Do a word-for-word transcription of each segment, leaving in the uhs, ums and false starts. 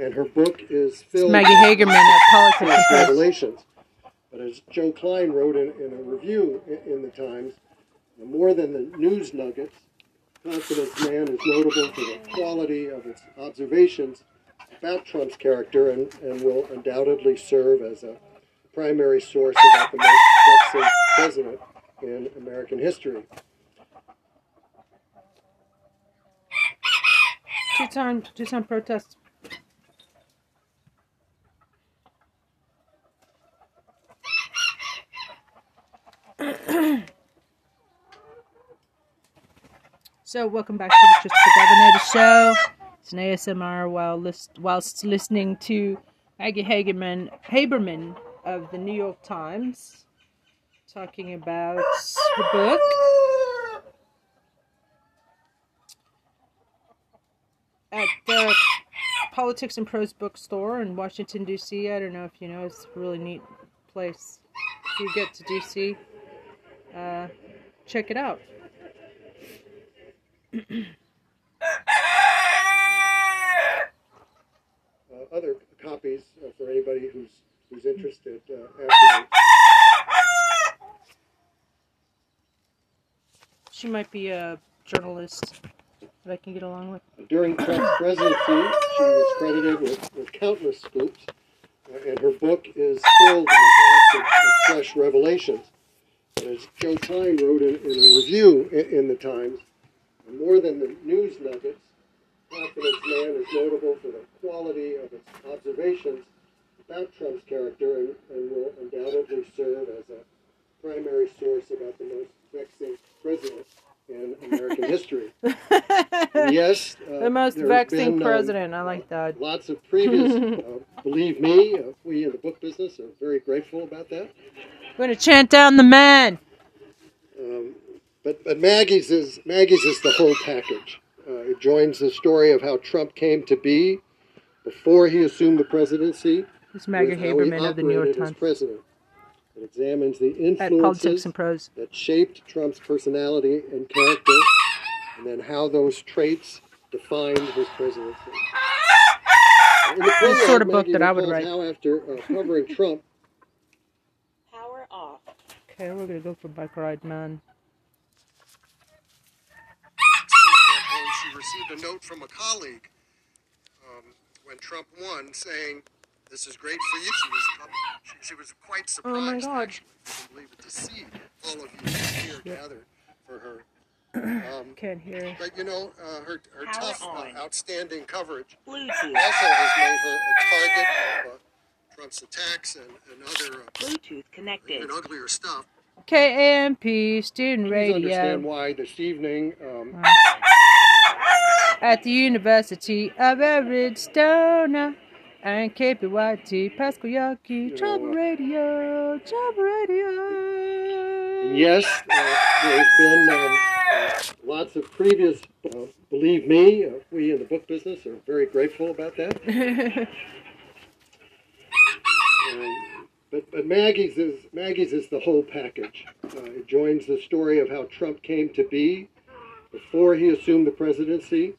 And her book is filled Maggie Haberman at Politics and Prose Revelations. But as Joe Klein wrote in, in a review in, in the Times, more than the news nuggets, Confidence Man is notable for the quality of its observations about Trump's character and, and will undoubtedly serve as a primary source about the most vexing president in American history. Two-time, two-time protests. So, welcome back to the Just the Governor Show. It's an A S M R while list, whilst listening to Maggie Haberman, Haberman of the New York Times, talking about her book. At the Politics and Prose Bookstore in Washington, D C I don't know if you know, it's a really neat place. If you get to D C, uh, check it out. uh, other copies uh, for anybody who's who's interested. Uh, afterwards. She might be a journalist that I can get along with. During Trump's presidency, she was credited with, with countless scoops, uh, and her book is filled with lots of fresh revelations. But as Joe Tyne wrote in, in a review in, in the Times, more than the news nuggets, Confidence Man is notable for the quality of its observations about Trump's character and, and will undoubtedly serve as a primary source about the most vexing president in American history. And yes, uh, the most vexing been, president. Um, I like that. Lots of previous. uh, believe me, uh, we in the book business are very grateful about that. We're gonna chant down the man. Um, But but Maggie's is Maggie's is the whole package. Uh, it joins the story of how Trump came to be before he assumed the presidency. It's Maggie Haberman of the New York Times. President. It examines the influences that shaped Trump's personality and character, and then how those traits defined his presidency. It's the sort of book that I would write. Now after uh, covering Trump. Power off. Okay, we're gonna go for bike ride, man. She received a note from a colleague um, when Trump won, saying, "This is great for you." She was, she, she was quite surprised. Oh my God! Actually, I believe it, to see all of you here yep. gathered for her. Um, Can't hear. But you know, uh, her her Power tough, uh, outstanding coverage Bluetooth. also has made her a target of uh, Trump's attacks and, and other uh, Bluetooth connected, and uglier stuff. K A M P student Please radio. Understand why this evening. Um, wow. At the University of Arizona and K P Y T, Pascal Yaki, Trouble Radio, Trouble Radio. Yes, uh, there's been um, uh, lots of previous, uh, believe me, uh, we in the book business are very grateful about that. um, but but Maggie's, is, Maggie's is the whole package. Uh, it joins the story of how Trump came to be before he assumed the presidency,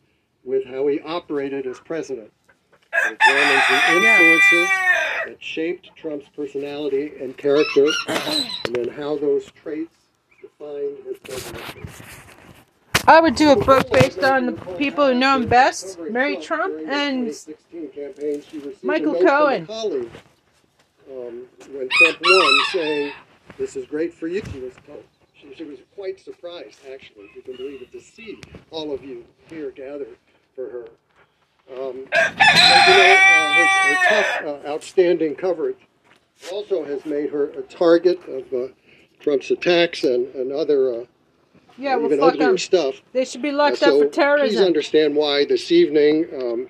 with how he operated as president. It examines the influences that shaped Trump's personality and character, and then how those traits defined his presidency. I would do a book based on the people who know him best, Mary Trump and Michael Cohen. Um, when Trump won, saying, "This is great for you," he was told. She was quite surprised, actually, if you can believe it, to see all of you here gathered for her. Um, but, you know, uh, her, her tough, uh, outstanding coverage also has made her a target of uh, Trump's attacks and, and other uh, yeah, well, even uglier stuff. They should be locked uh, so up for terrorism. Please understand why this evening. Um,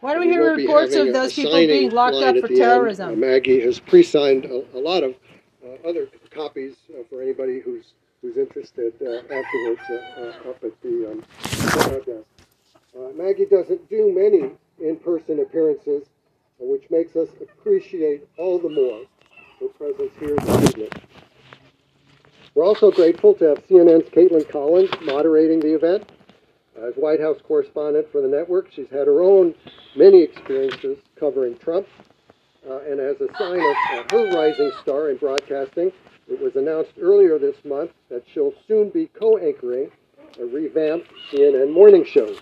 why do we, we hear reports of those people being locked up for terrorism? Uh, Maggie has pre-signed a, a lot of uh, other copies uh, for anybody who's. who's interested uh, afterwards uh, uh, up at the um, podcast. Uh, Maggie doesn't do many in-person appearances, uh, which makes us appreciate all the more her presence here this evening. We're also grateful to have C N N's Kaitlan Collins moderating the event. as White House correspondent for the network. She's had her own many experiences covering Trump. Uh, and as a sign of uh, her rising star in broadcasting, it was announced earlier this month that she'll soon be co-anchoring a revamped C N N morning show.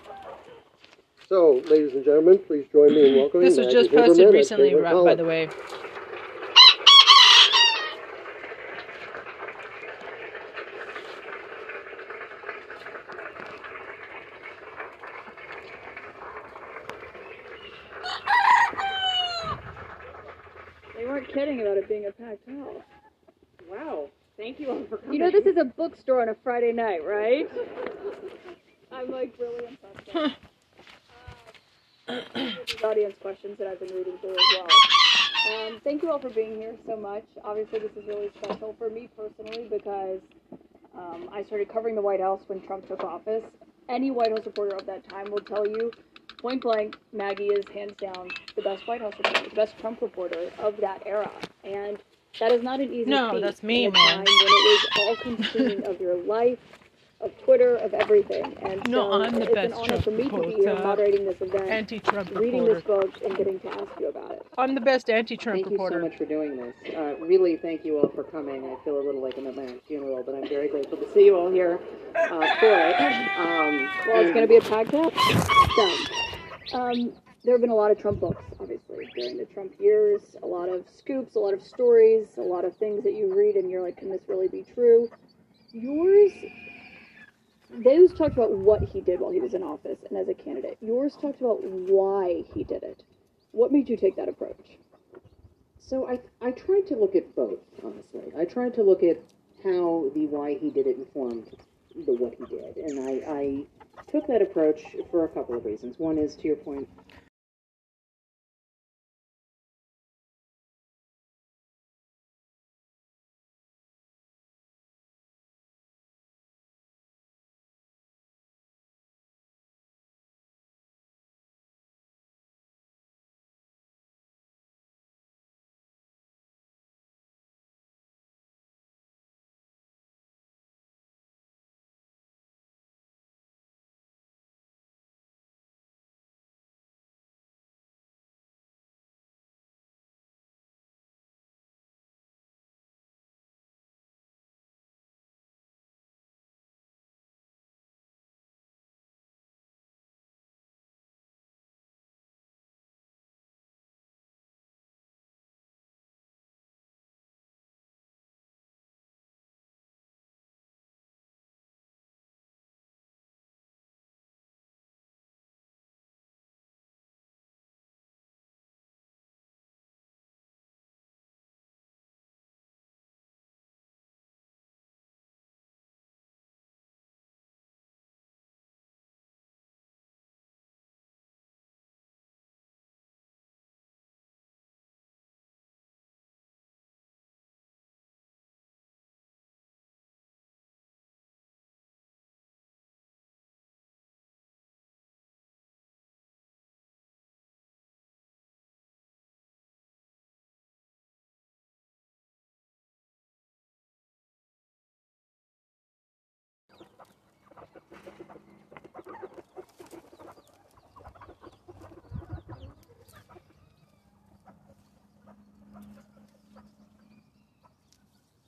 So, ladies and gentlemen, please join me in welcoming This was Maggie just posted Haberman recently, Rob, by the way. They weren't kidding about it being a packed house. Wow. Thank you all for coming. You know this is a bookstore on a Friday night, right? I'm like really impressed. Audience questions that I've been reading through as well. Um, thank you all for being here so much. Obviously, this is really special for me personally because um, I started covering the White House when Trump took office. Any White House reporter of that time will tell you, point blank, Maggie is hands down the best White House reporter, the best Trump reporter of that era. And that is not an easy no, feat. That's me, in a man. Time when it is all consuming of your life, of Twitter, of everything. And so no, I'm the it's best an honor Trump for me to be here moderating this event, anti-Trump reading reporter. This book, and getting to ask you about it. I'm the best anti-Trump thank reporter. Thank you so much for doing this. Uh, really, thank you all for coming. I feel a little like I'm at my own funeral, but I'm very grateful to see you all here uh, for it. Um, well, it's going to be a podcast. So, um, there have been a lot of Trump books, obviously, during the Trump years. A lot of scoops, a lot of stories, a lot of things that you read, and you're like, can this really be true? Yours... Those talked about what he did while he was in office and as a candidate. Yours talked about why he did it. What made you take that approach? So I I tried to look at both, honestly. I tried to look at how the why he did it informed the what he did. And I, I took that approach for a couple of reasons. One is, to your point...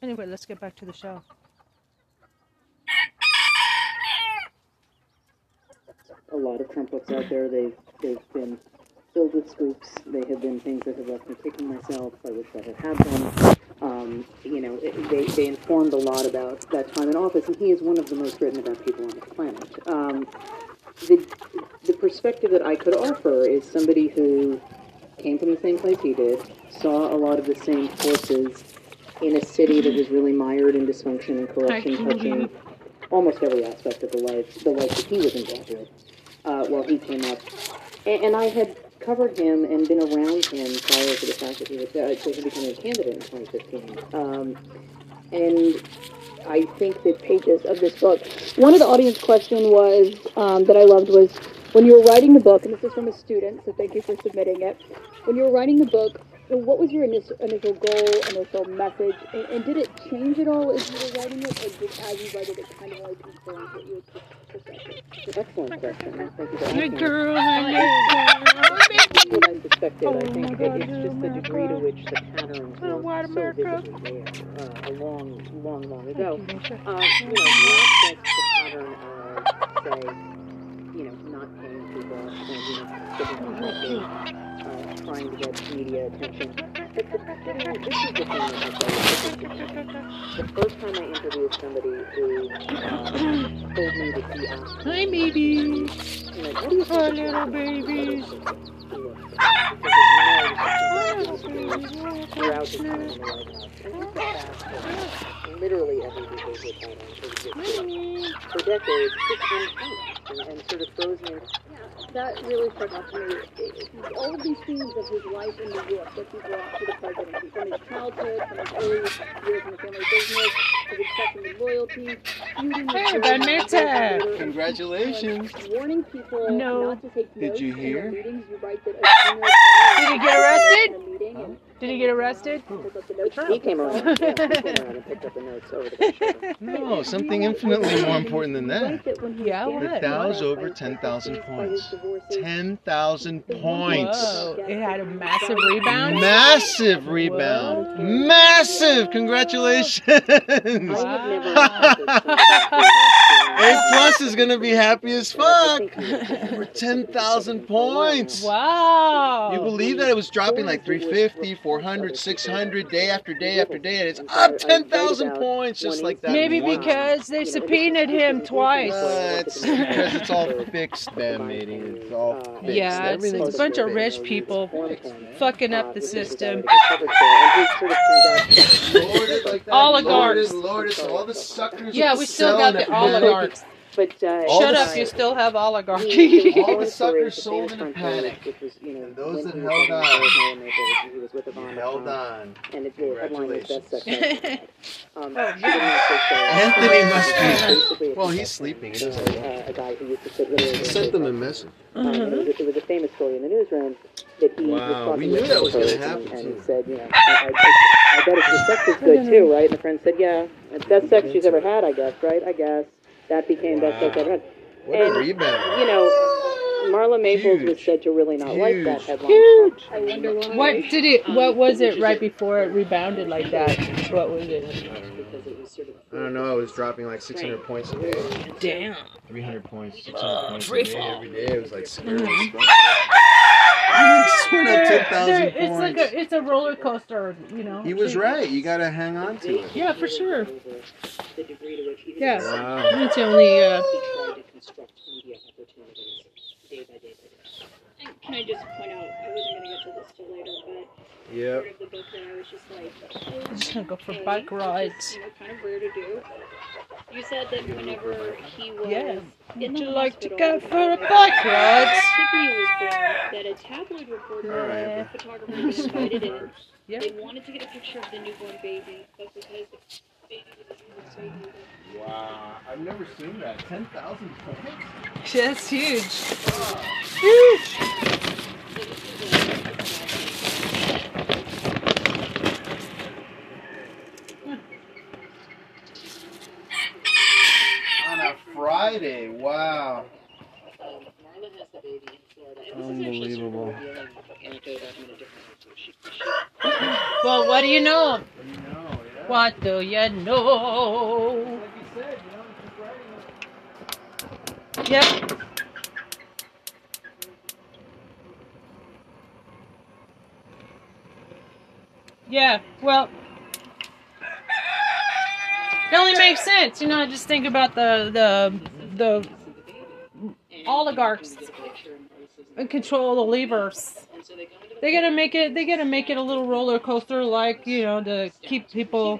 Anyway, let's get back to the show. A lot of Trump books out there. They've, they've been filled with scoops. They have been things that have left me kicking myself. I wish I had had them. Um, you know, it, they, they informed a lot about that time in office, and he is one of the most written about people on the planet. Um, the, the perspective that I could offer is somebody who came from the same place he did, saw a lot of the same forces in a city that was really mired in dysfunction and corruption, touching almost every aspect of the life, the life that he was involved with uh, while he came up. And, and I had covered him and been around him prior to the fact that he was uh, to becoming a candidate in twenty fifteen. Um, and I think the pages of this book. One of the audience question was um, that I loved was, when you were writing the book, and this is from a student, so thank you for submitting it. When you were writing the book, So what was your initial, initial goal, initial message, and, and did it change at all as you were writing it, or did as you write it, it kind of like informed what you had perspective? Excellent question. Thank you for asking. Good girl, I perspective, I think that it's just the degree to which the patterns were so vividly there uh, a long, long, long ago. Uh, you know, not just the pattern of, say, you know, not paying people and, you know, giving them money. Uh, trying to get media attention. But the, the, this is the thing that I the first time I interviewed somebody who uh, told me that he asked me, hi, baby. Like, what do you oh, little babies. Throughout the time in the White House. And he's asked literally every behavior pattern for decades, just uncommon, and, and sort of froze me. That really struck out to me. It, it, all of these themes of his life in New York that he brought to the presidency, from his childhood, from his early years in the family business, his obsession with loyalty, feuding with hey, Ben Carson. Congratulations. Warning people no. not to take notes. Did you hear? In meetings, you write that a did he get arrested? Huh? Did he get arrested? He came around. Yeah, he came around and picked up the notes over the no, something infinitely more important than that. Yeah, what? The Dow's over ten thousand points. ten thousand points. Whoa. It had a massive rebound? Massive rebound. Whoa. Massive. Congratulations. A plus is going to be happy as fuck. Over ten thousand points. Wow. You believe that it was dropping like three fifty, four hundred, six hundred, day after day after day, and it's up ten thousand points, just like that. Maybe because they subpoenaed him twice. Uh, it's because it's all fixed, man, matey. It's all fixed. Yeah, it's, it's a bunch of rich people fucking up the system. Oligarchs. All the suckers. Yeah, we still got the oligarchs. But, uh, shut up, you still have oligarchy. All the suckers sold in a panic. Which was, you know, and those that held on, held on. And it's the headline is best sex ever. Um, Anthony must be. Well, he's sleeping. He doesn't know. A guy who used to sit literally. I sent them a message. Um, uh-huh. it, was, it was a famous story in the newsroom that he wow. was talking to that was gonna happen, and, and he said, you know, I, I, I bet if your sex is good too, right? And the friend said, yeah, it's best sex she's ever had, I guess, right? I guess. That became wow. best sex ever had. What and, a rebound. You know, Marla Maples Huge. was said to really not Huge. like that headline. Huge. I wonder why. What did it? What was it right before it rebounded like that? What was it? I don't know. I don't know. It was dropping like six hundred points a day. Damn. three hundred points. six hundred points a day. Every day it was like six hundred points. ten thousand points. It's like a, it's a roller coaster, you know. He was right. You gotta hang on to it. Yeah, for sure. Yeah. Wow. It's only. Uh... Can I just point out? I wasn't gonna get to this till later, but. Yeah. Part of the book that I was just like, oh, I'm just gonna go for a, bike rides. You know, kind of rare to do. You said that whenever he was yeah. in Would the you hospital, like to go for a bike ride? That a tabloid reporter and yeah. a photographer invited in. Yeah. They wanted to get a picture of the newborn baby, but because the baby was a newborn baby. Wow, I've never seen that. Ten thousand points. Yeah, that's huge. Wow. Huge. Friday, wow. Unbelievable. Well, what do you know? What do you know? Yeah. What do you know? Like you said, you know, keep writing. Yep. Yeah, well. It only makes sense, you know. I just think about the the the oligarchs and control the levers. They gotta make it. They gotta make it a little roller coaster, like you know, to keep people.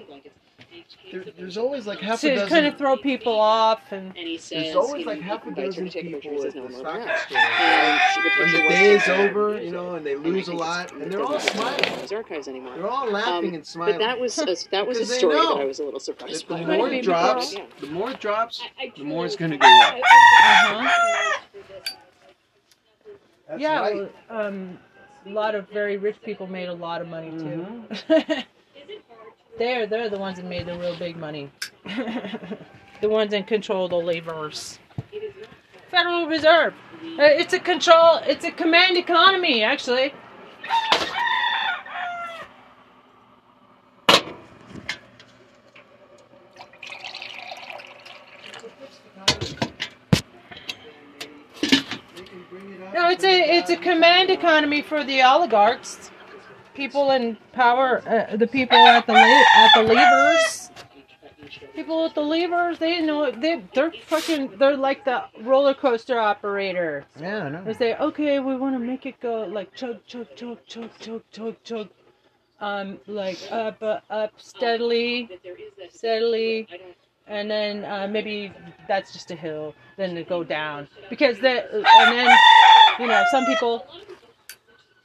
There, there's always like half a dozen. To kind of throw people off, and there's always like half a dozen people at the stock exchange. When the day is over, you know, and they lose a lot, and they're all smiling. They're all laughing and smiling. But that was a, that was a story that I was a little surprised by. The more it drops, the more it drops, the more it's going to go up. Uh-huh. That's right. Um, a lot of very rich people made a lot of money too. Mm-hmm. they're they're the ones that made the real big money. The ones in control of the laborers. Federal Reserve. It's a control. It's a command economy, actually. No, it's a it's a command economy for the oligarchs, people in power, uh, the people at the la- at the levers. People with the levers, they know they they're fucking they're like the roller coaster operator. Yeah, I know. They say, okay, we want to make it go like chug chug chug chug chug chug chug, um, like up uh, up steadily, steadily, and then uh, maybe that's just a hill. Then they go down because that, and then you know some people,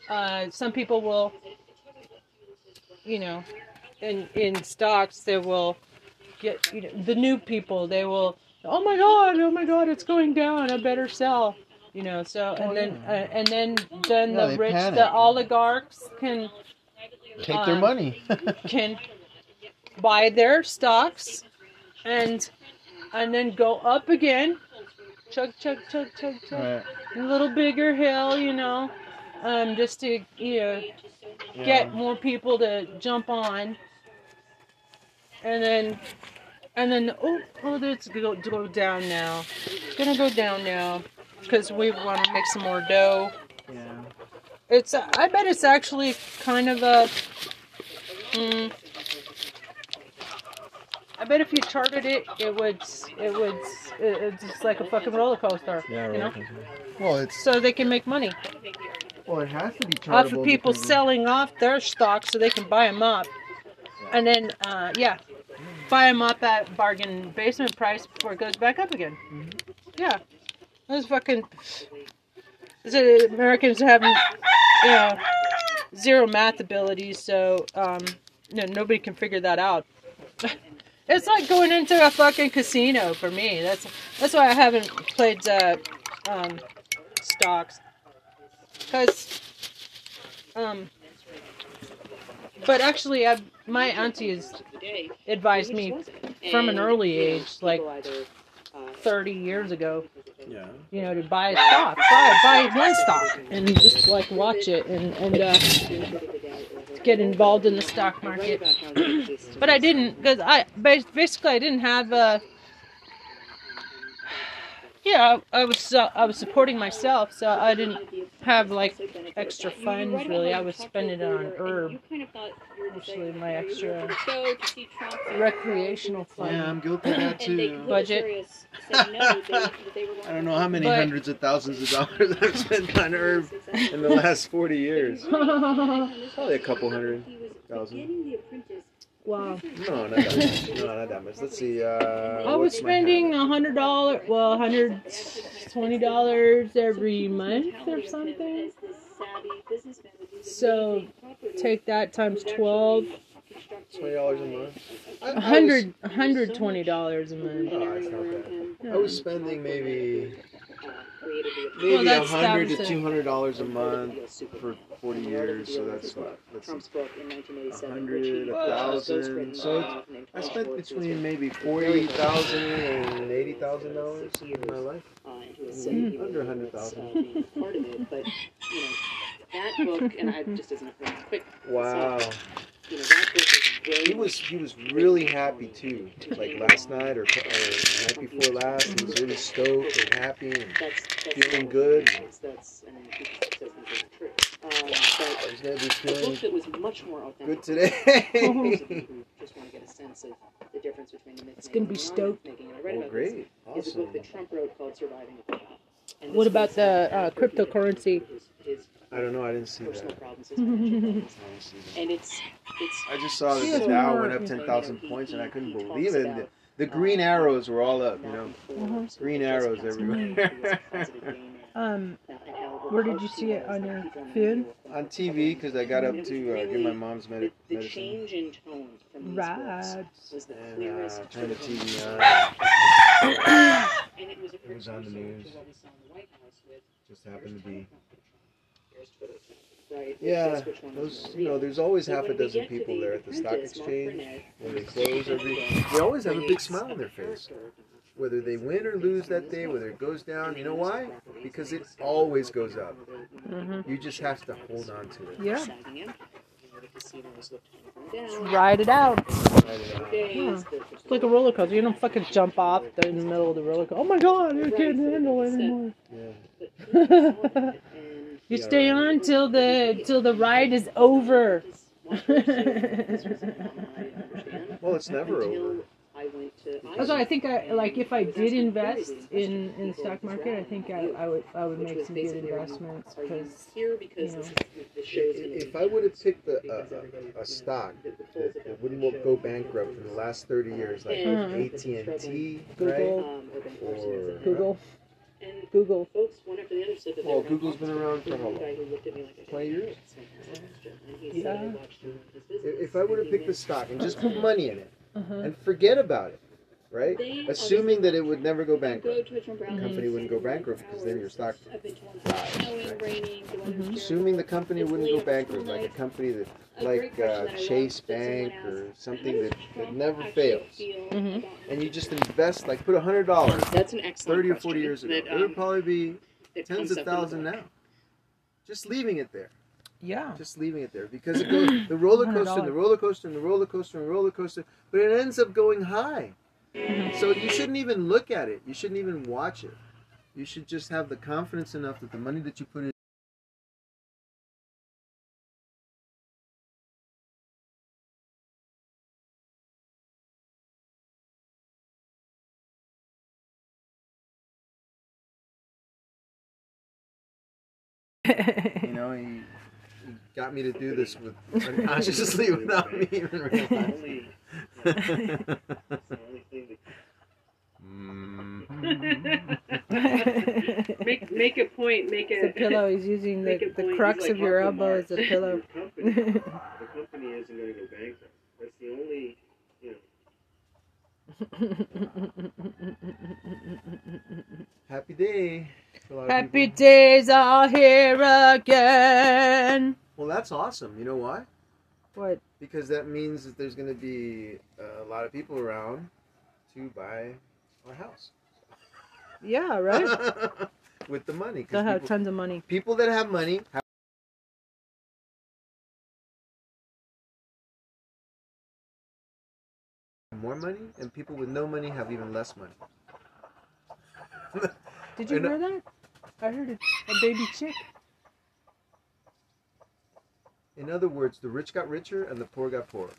uh, some people will, you know, in in stocks they will. Get, you know, the new people, they will, oh my god, oh my god, it's going down, I better sell, you know, so, and oh, then, yeah. uh, and then, then no, the rich, panic. The oligarchs can take um, their money, can buy their stocks, and, and then go up again, chug, chug, chug, chug, chug, right. A little bigger hill, you know, um, just to, you know, yeah. Get more people to jump on. And then, and then, oh, oh, it's go, go down now. It's gonna go down now, because we want to make some more dough. Yeah. It's, I bet it's actually kind of a, mm, I bet if you charted it, it would, it would, it's just like a fucking roller coaster. Yeah, right. You know? Well, it's... So they can make money. Well, it has to be chartable. Off of people selling off their stocks so they can buy them up. And then, uh, yeah, buy them up at bargain basement price before it goes back up again. Mm-hmm. Yeah. Those fucking... So Americans have, you know, zero math abilities, so um, no, nobody can figure that out. It's like going into a fucking casino for me. That's that's why I haven't played uh, um, stocks. Because... Um, but actually, I've... My auntie has advised me from an early age, like thirty years ago, yeah. You know, to buy a stock, buy, buy one stock, and just like watch it and, and uh, get involved in the stock market. But I didn't, because I basically I didn't have a. Yeah, I, I was uh, I was supporting myself, so I didn't have like extra funds really. I was spending it on herb, actually my extra recreational fund. Yeah, I'm guilty of that too. Budget. I don't know how many but, hundreds of thousands of dollars I've spent on herb in the last forty years. Probably a couple hundred thousand. Wow. No, not that much. No, not that much. Let's see. Uh, I was spending a hundred dollars, well, hundred twenty dollars every month or something. So take that times twelve. Twenty dollars a month. A hundred, a hundred twenty dollars a month. Oh, that's not bad. No. I was spending maybe maybe a well, hundred to two hundred dollars a month for. Forty years, so that's what. That's a hundred, a thousand. So I spent between maybe forty thousand and eighty thousand dollars in my life. Mm. Under a hundred thousand. Part of it, but you know that book, and I just isn't quick. Wow. He was he was really happy too. Like last night or, or the night before last, he was really stoked and happy and feeling good. Um, wow. But the book that was much more authentic. Good today. Just want to get a sense of the difference between the myth. It's going to be stoked. Oh, great. Awesome. It's a book that Trump wrote called Surviving the Fallout. What about the uh, cryptocurrency? I don't know. I didn't see that. And it's, it's I just saw that the Dow went up ten thousand points, and I couldn't believe it. The green arrows were all up, you know. Uh-huh. Green arrows everywhere. Um, where did you see it on your phone? On T V, because I got up to uh, get my mom's med- medicine. Right. And uh, turned the T V on. It was on the news. Just happened to be. website. Yeah, which one those, is you know, there's always so half a dozen people the there at the stock exchange. Burnett, when they close every, they always have a big smile on their face. Whether they win or lose that day, whether it goes down, you know why? Because it always goes up. Mm-hmm. You just have to hold on to it. Yeah. Just ride it out. Ride it out. Yeah. It's like a roller coaster. You don't fucking jump off in the middle of the roller coaster. Oh my God, I can't handle it anymore. Yeah. You stay on till the till the ride is over. Well, it's never over. Although I think I like if I did invest in in the stock market, I think I, I would I would make some good investments because you know. If I would have picked a, a, a stock that, that wouldn't go bankrupt in the last thirty years, like uh-huh. A T and T, Google, right? or Google. And Google. Folks, one after the other said that well, Google's been around for how long? twenty years? Yeah. If I would have picked a stock and just put money in it uh-huh. and forget about it, right? They Assuming that it would never go bankrupt. Go the company mm-hmm. wouldn't go bankrupt because then your stock dies. Right? Mm-hmm. Assuming the company wouldn't go bankrupt, like a company that, like uh, Chase Bank or something that, that never fails. Mm-hmm. And you just invest, like put one hundred dollars That's an excellent thirty or forty years ago. It would probably be tens of thousands now. Just leaving it there. Yeah. Just leaving it there because it goes the roller coaster and the roller coaster and the roller coaster and roller coaster, but it ends up going high. So you shouldn't even look at it. You shouldn't even watch it. You should just have the confidence enough that the money that you put in you know, he, he got me to do this with unconsciously without me even realizing. make make a point. Make a, it's a pillow. He's using the, the point, crux like of your elbow as a pillow. Company, the company isn't going to go bankrupt. That's the only, you know. Happy day. Happy days are here again. Well, that's awesome. You know why? What? Because that means that there's going to be a lot of people around to buy our house. Yeah, right? With the money. They'll have tons of money. People that have money have more money, and people with no money have even less money. Did you and, hear that? I heard a, a baby chick. In other words, the rich got richer and the poor got poorer.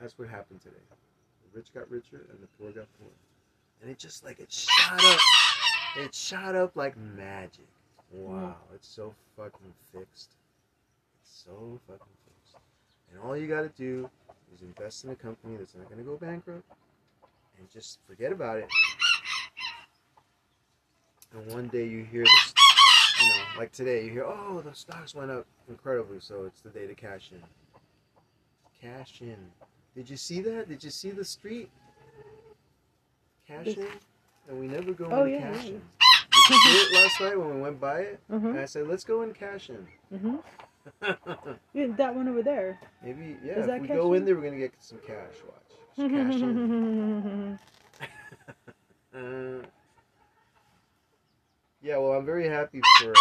That's what happened today. The rich got richer and the poor got poorer. And it just like, it shot up. It shot up like magic. Wow, it's so fucking fixed. It's so fucking fixed. And all you gotta do is invest in a company that's not gonna go bankrupt and just forget about it. And one day you hear this, you know, like today, you hear, oh, the stocks went up incredibly, so it's the day to cash in. Cash in. Did you see that? Did you see the street? Cash in? And we never go oh, in yeah, cash yeah. in. Did you see it last night when we went by it? Mm-hmm. And I said, let's go in cash in. Mm-hmm. Yeah, that one over there. Maybe, yeah, if we go in, in there, we're going to get some cash. Watch. Just cash in. uh, Yeah, well, I'm very happy for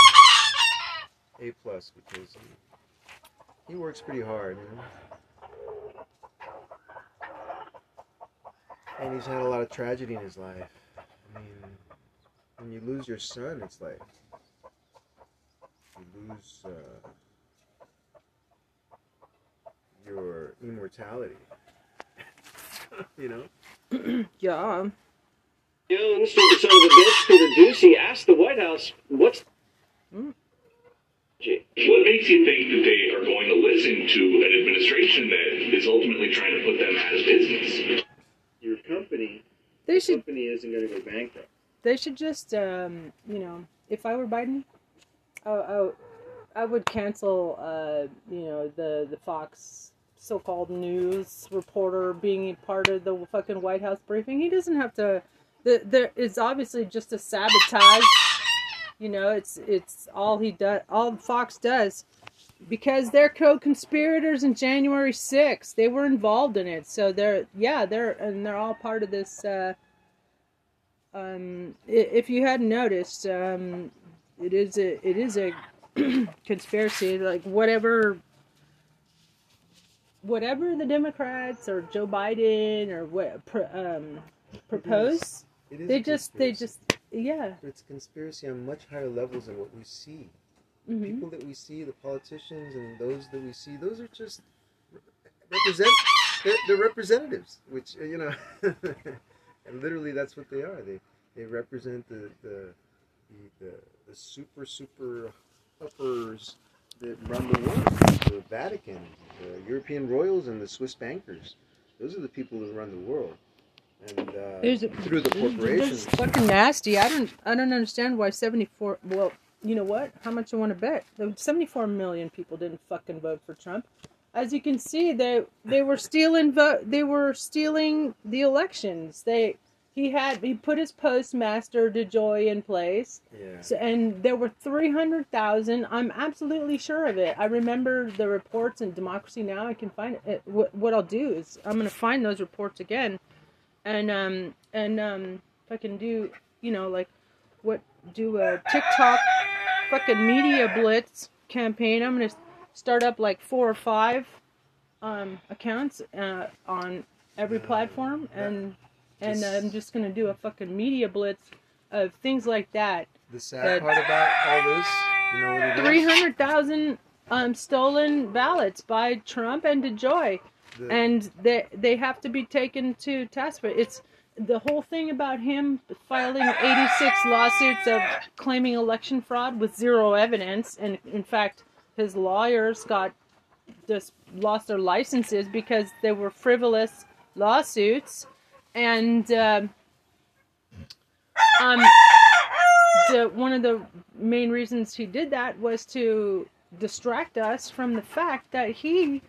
A plus because he, he works pretty hard, you know? And he's had a lot of tragedy in his life. I mean, when you lose your son, it's like you lose uh, your immortality, you know? Yeah. Jones, stupid son of a bitch, Peter Ducey asked the White House, what's... Mm. What makes you think that they are going to listen to an administration that is ultimately trying to put them out of business? Your company, they your should, company isn't going to go bankrupt. They should just, um, you know, if I were Biden, I, I, I would cancel, uh, you know, the, the Fox... so-called news reporter being part of the fucking White House briefing. He doesn't have to... There is obviously just a sabotage. You know, it's it's all he does, all Fox does, because they're co-conspirators in January sixth. They were involved in it, so they're yeah, they're and they're all part of this. Uh, um, if you hadn't noticed, um, it is a it is a conspiracy. Like whatever, whatever the Democrats or Joe Biden or what um, propose, it is, it is they just they just. Yeah. But it's a conspiracy on much higher levels than what we see. Mm-hmm. People that we see, the politicians and those that we see, those are just represent they're, they're representatives, which, you know, and literally that's what they are. They they represent the the the, the, the super super uppers that run the world, the Vatican, the European royals, and the Swiss bankers. Those are the people that run the world. And, uh, there's a, through the corporations. It's fucking nasty. I don't I don't understand why seventy-four, well, you know what? How much I want to bet? seventy-four million people didn't fucking vote for Trump. As you can see, they they were stealing vote they were stealing the elections. They he had he put his postmaster DeJoy in place. Yeah. So, and there were three hundred thousand. I'm absolutely sure of it. I remember the reports in Democracy Now. I can find it. What, what I'll do is I'm going to find those reports again. And, um, and, um, fucking do, you know, like, what, do a TikTok fucking media blitz campaign. I'm gonna start up, like, four or five, um, accounts, uh, on every platform, and, and I'm just gonna do a fucking media blitz of things like that. The sad uh, part about all this, you know what it is? three hundred thousand, um, stolen ballots by Trump and DeJoy. The, and they they have to be taken to task for it. It's the whole thing about him filing eighty-six lawsuits of claiming election fraud with zero evidence, and in fact, his lawyers got just lost their licenses because they were frivolous lawsuits, and um, um, the one of the main reasons he did that was to distract us from the fact that he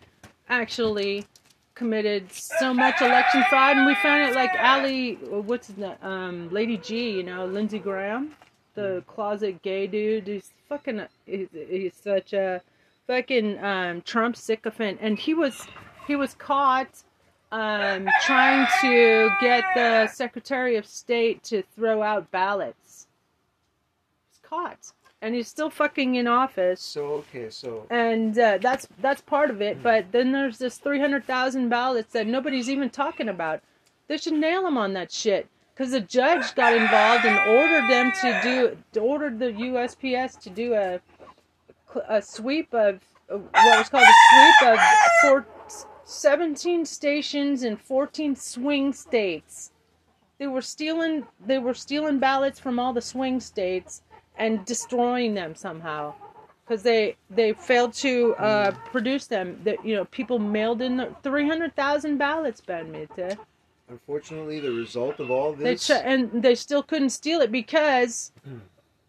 actually committed so much election fraud, and we found it like Ali, what's his name, um, Lady G, you know, Lindsey Graham, the closet gay dude, he's fucking, he's such a fucking um, Trump sycophant, and he was, he was caught um, trying to get the Secretary of State to throw out ballots. He's caught. And he's still fucking in office. So, okay, so... And uh, that's that's part of it. But then there's this three hundred thousand ballots that nobody's even talking about. They should nail him on that shit. Because the judge got involved and ordered them to do... To ordered the U S P S to do a, a sweep of... What was called a sweep of four, seventeen stations in fourteen swing states. They were stealing. They were stealing ballots from all the swing states and destroying them somehow, because they they failed to uh, produce them. That, you know, people mailed in the three hundred thousand ballots, Ben Mete. Unfortunately, the result of all this, they ch- and they still couldn't steal it because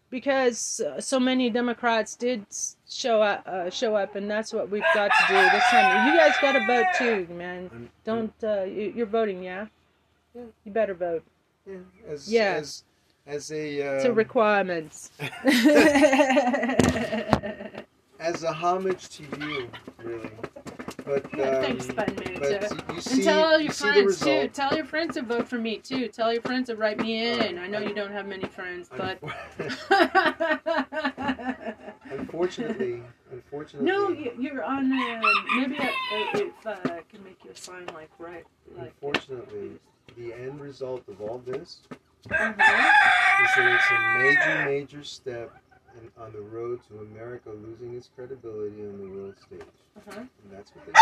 because uh, so many Democrats did show up, uh, show up, and that's what we've got to do this time. You guys got to vote too, man. Don't uh, you're voting, yeah? Yeah. You better vote. Yeah. As, yeah. As... As a um, to requirements, as a homage to you, really. But um, thanks, Ben Major. You, you see, and tell all your you friends too. Tell your friends to vote for me too. Tell your friends to write me in. Uh, I know I'm, you don't have many friends, I'm, but unfortunately, unfortunately, no, you're on. Uh, maybe I, if uh, I can make you a sign like right. Like, unfortunately, the end result of all this. Mm-hmm. So it's a major, major step in, on the road to America losing its credibility on the world stage. Uh-huh. And that's what they do.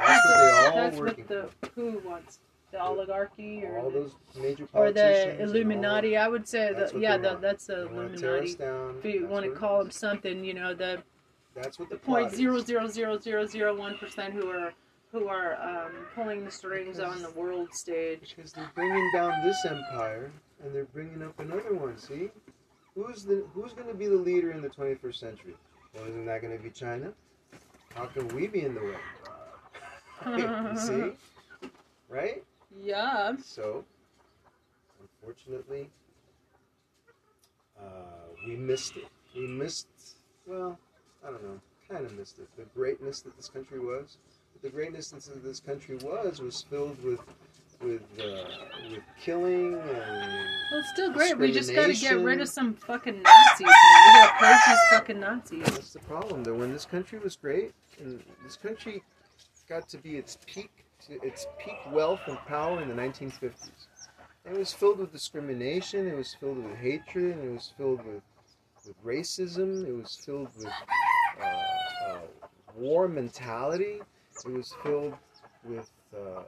That's, that's what they all that's working what the, for. Who wants the oligarchy or all the, those major politicians or the Illuminati? All, I would say, the, yeah, the, that's the they Illuminati. Down, if you want to call them something, you know, the that's what the point zero zero zero zero zero one percent who are. Who are um, pulling the strings because, on the world stage? Because they're bringing down this empire, and they're bringing up another one. See, who's the who's going to be the leader in the twenty-first century? Well, isn't that going to be China? How can we be in the way? See, right? Yeah. So, unfortunately, uh, he missed it. He missed, well, I don't know, kind of missed it. The greatness that this country was. But the greatness that this country was was filled with with uh, with killing and well, it's still great. We just got to get rid of some fucking Nazis, man. We got to purge these fucking Nazis. That's the problem, though. When this country was great, and this country got to be its peak, its peak wealth and power in the nineteen fifties. It was filled with discrimination, it was filled with hatred, and it was filled with, with racism, it was filled with uh, uh, war mentality, it was filled with uh,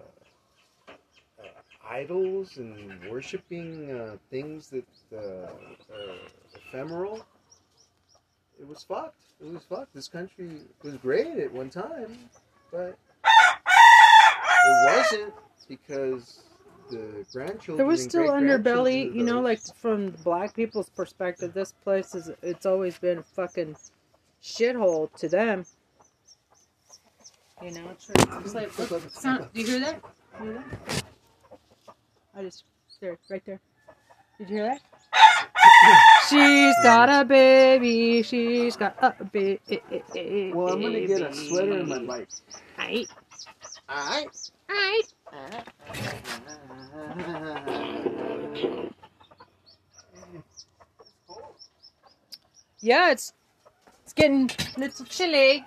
uh, idols and worshipping uh, things that uh, are ephemeral. It was fucked. It was fucked. This country was great at one time, but it wasn't because... The grandchildren there was still underbelly, you know, like from black people's perspective, this place is, it's always been a fucking shithole to them. You know, it's, it's like, look, sound, do you hear that? You hear that? I just, there, right there. Did you hear that? She's got a baby, she's got a baby. Well, I'm gonna get a sweater in my life. Aight. Aight. Aight. Yeah, it's it's getting a little chilly.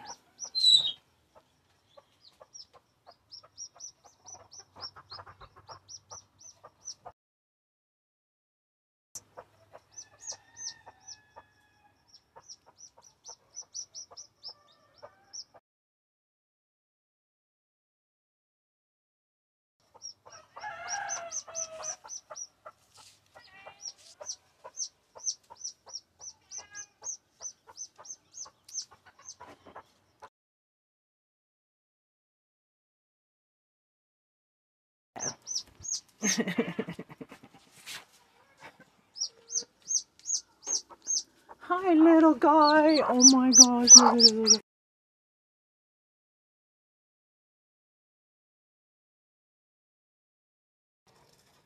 Hi, little guy. Oh my gosh.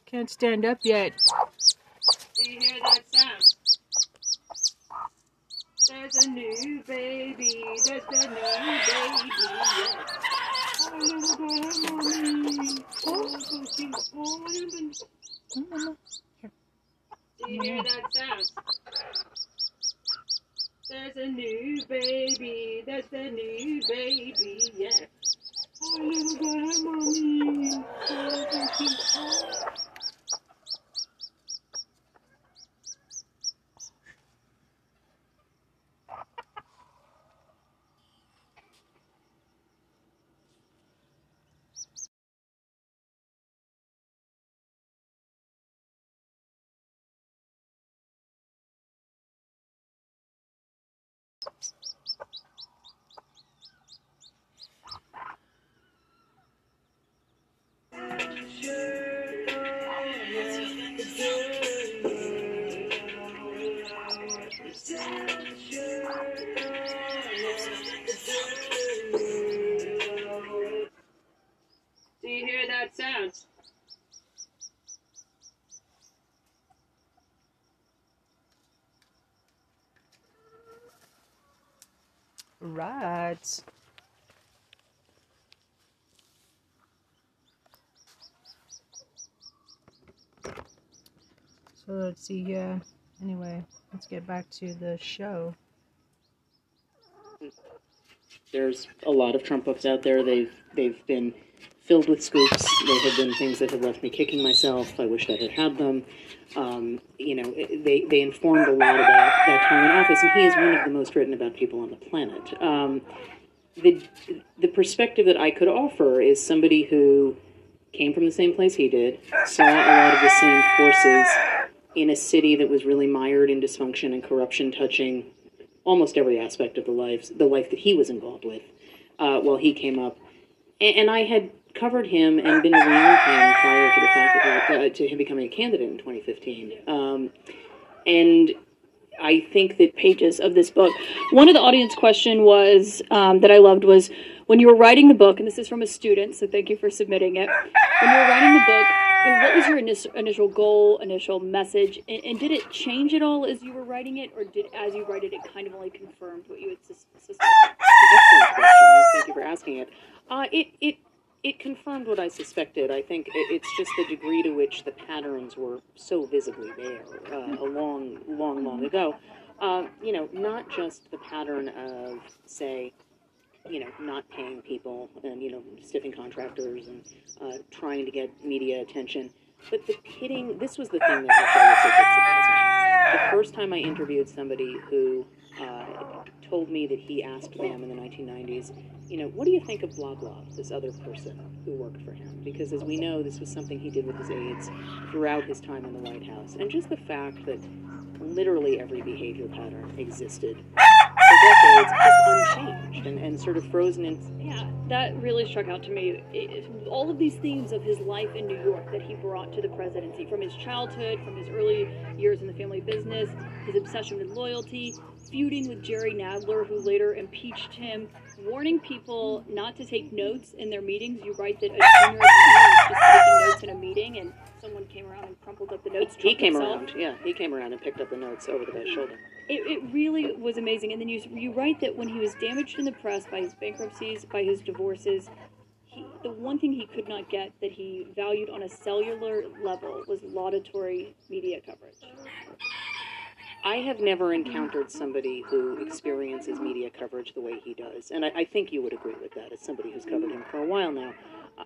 Can't stand up yet. Do you hear that sound? There's a new baby. There's a new baby. Yeah. Do you hear that sound? There's a new baby, there's a new baby, yeah. Oh, little girl, mommy. Right. So let's see here. Uh, anyway, let's get back to the show. There's a lot of Trump books out there. They've they've been filled with scoops. There have been things that have left me kicking myself. I wish I had had them. Um, you know, they, they informed a lot about that time in office, and he is one of the most written about people on the planet. Um, the the perspective that I could offer is somebody who came from the same place he did, saw a lot of the same forces in a city that was really mired in dysfunction and corruption, touching almost every aspect of the lives, the life that he was involved with uh, while he came up. And, and I had covered him and been around him prior to the fact that he, uh, to him becoming a candidate in twenty fifteen. Um, and I think that pages of this book, one of the audience question was um, that I loved was when you were writing the book, and this is from a student, so thank you for submitting it. When you were writing the book, What was your initial, initial goal, initial message, and, and did it change at all as you were writing it, or did, as you write it, it kind of only confirmed what you had suspected? Excellent question. Thank you for asking it. Uh, it it it confirmed what I suspected. I think it, it's just the degree to which the patterns were so visibly there uh, a long, long, long ago. Uh, you know, not just the pattern of, say, you know, not paying people and, you know, stiffing contractors and uh, trying to get media attention. But the pitting, this was the thing that I was so surprised. The first time I interviewed somebody who uh, told me that he asked them in the nineteen nineties, you know, what do you think of blah blah, this other person who worked for him? Because as we know, this was something he did with his aides throughout his time in the White House. And just the fact that literally every behavior pattern existed for decades, just unchanged and, and sort of frozen in. Yeah, that really struck out to me. It, all of these themes of his life in New York that he brought to the presidency, from his childhood, from his early years in the family business, his obsession with loyalty, feuding with Jerry Nadler, who later impeached him, warning people not to take notes in their meetings. You write that a junior was just taking notes in a meeting, and someone came around and crumpled up the notes. He came himself. around, yeah. He came around and picked up the notes over the guy's shoulder. It, it really was amazing. And then you, you write that when he was damaged in the press by his bankruptcies, by his divorces, he, the one thing he could not get that he valued on a cellular level was laudatory media coverage. I have never encountered somebody who experiences media coverage the way he does, and I, I think you would agree with that as somebody who's covered him for a while now. Uh,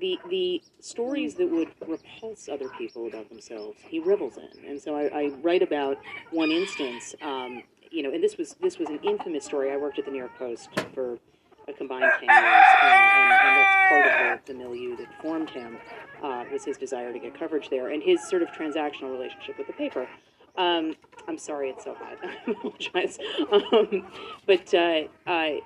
the the stories that would repulse other people about themselves, he revels in. And so I, I write about one instance, um, you know, and this was this was an infamous story. I worked at the New York Post for a combined ten years, and, and, and that's part of the, the milieu that formed him, uh, was his desire to get coverage there, and his sort of transactional relationship with the paper. Um, I'm sorry it's so hot. I apologize. Um, but uh, I,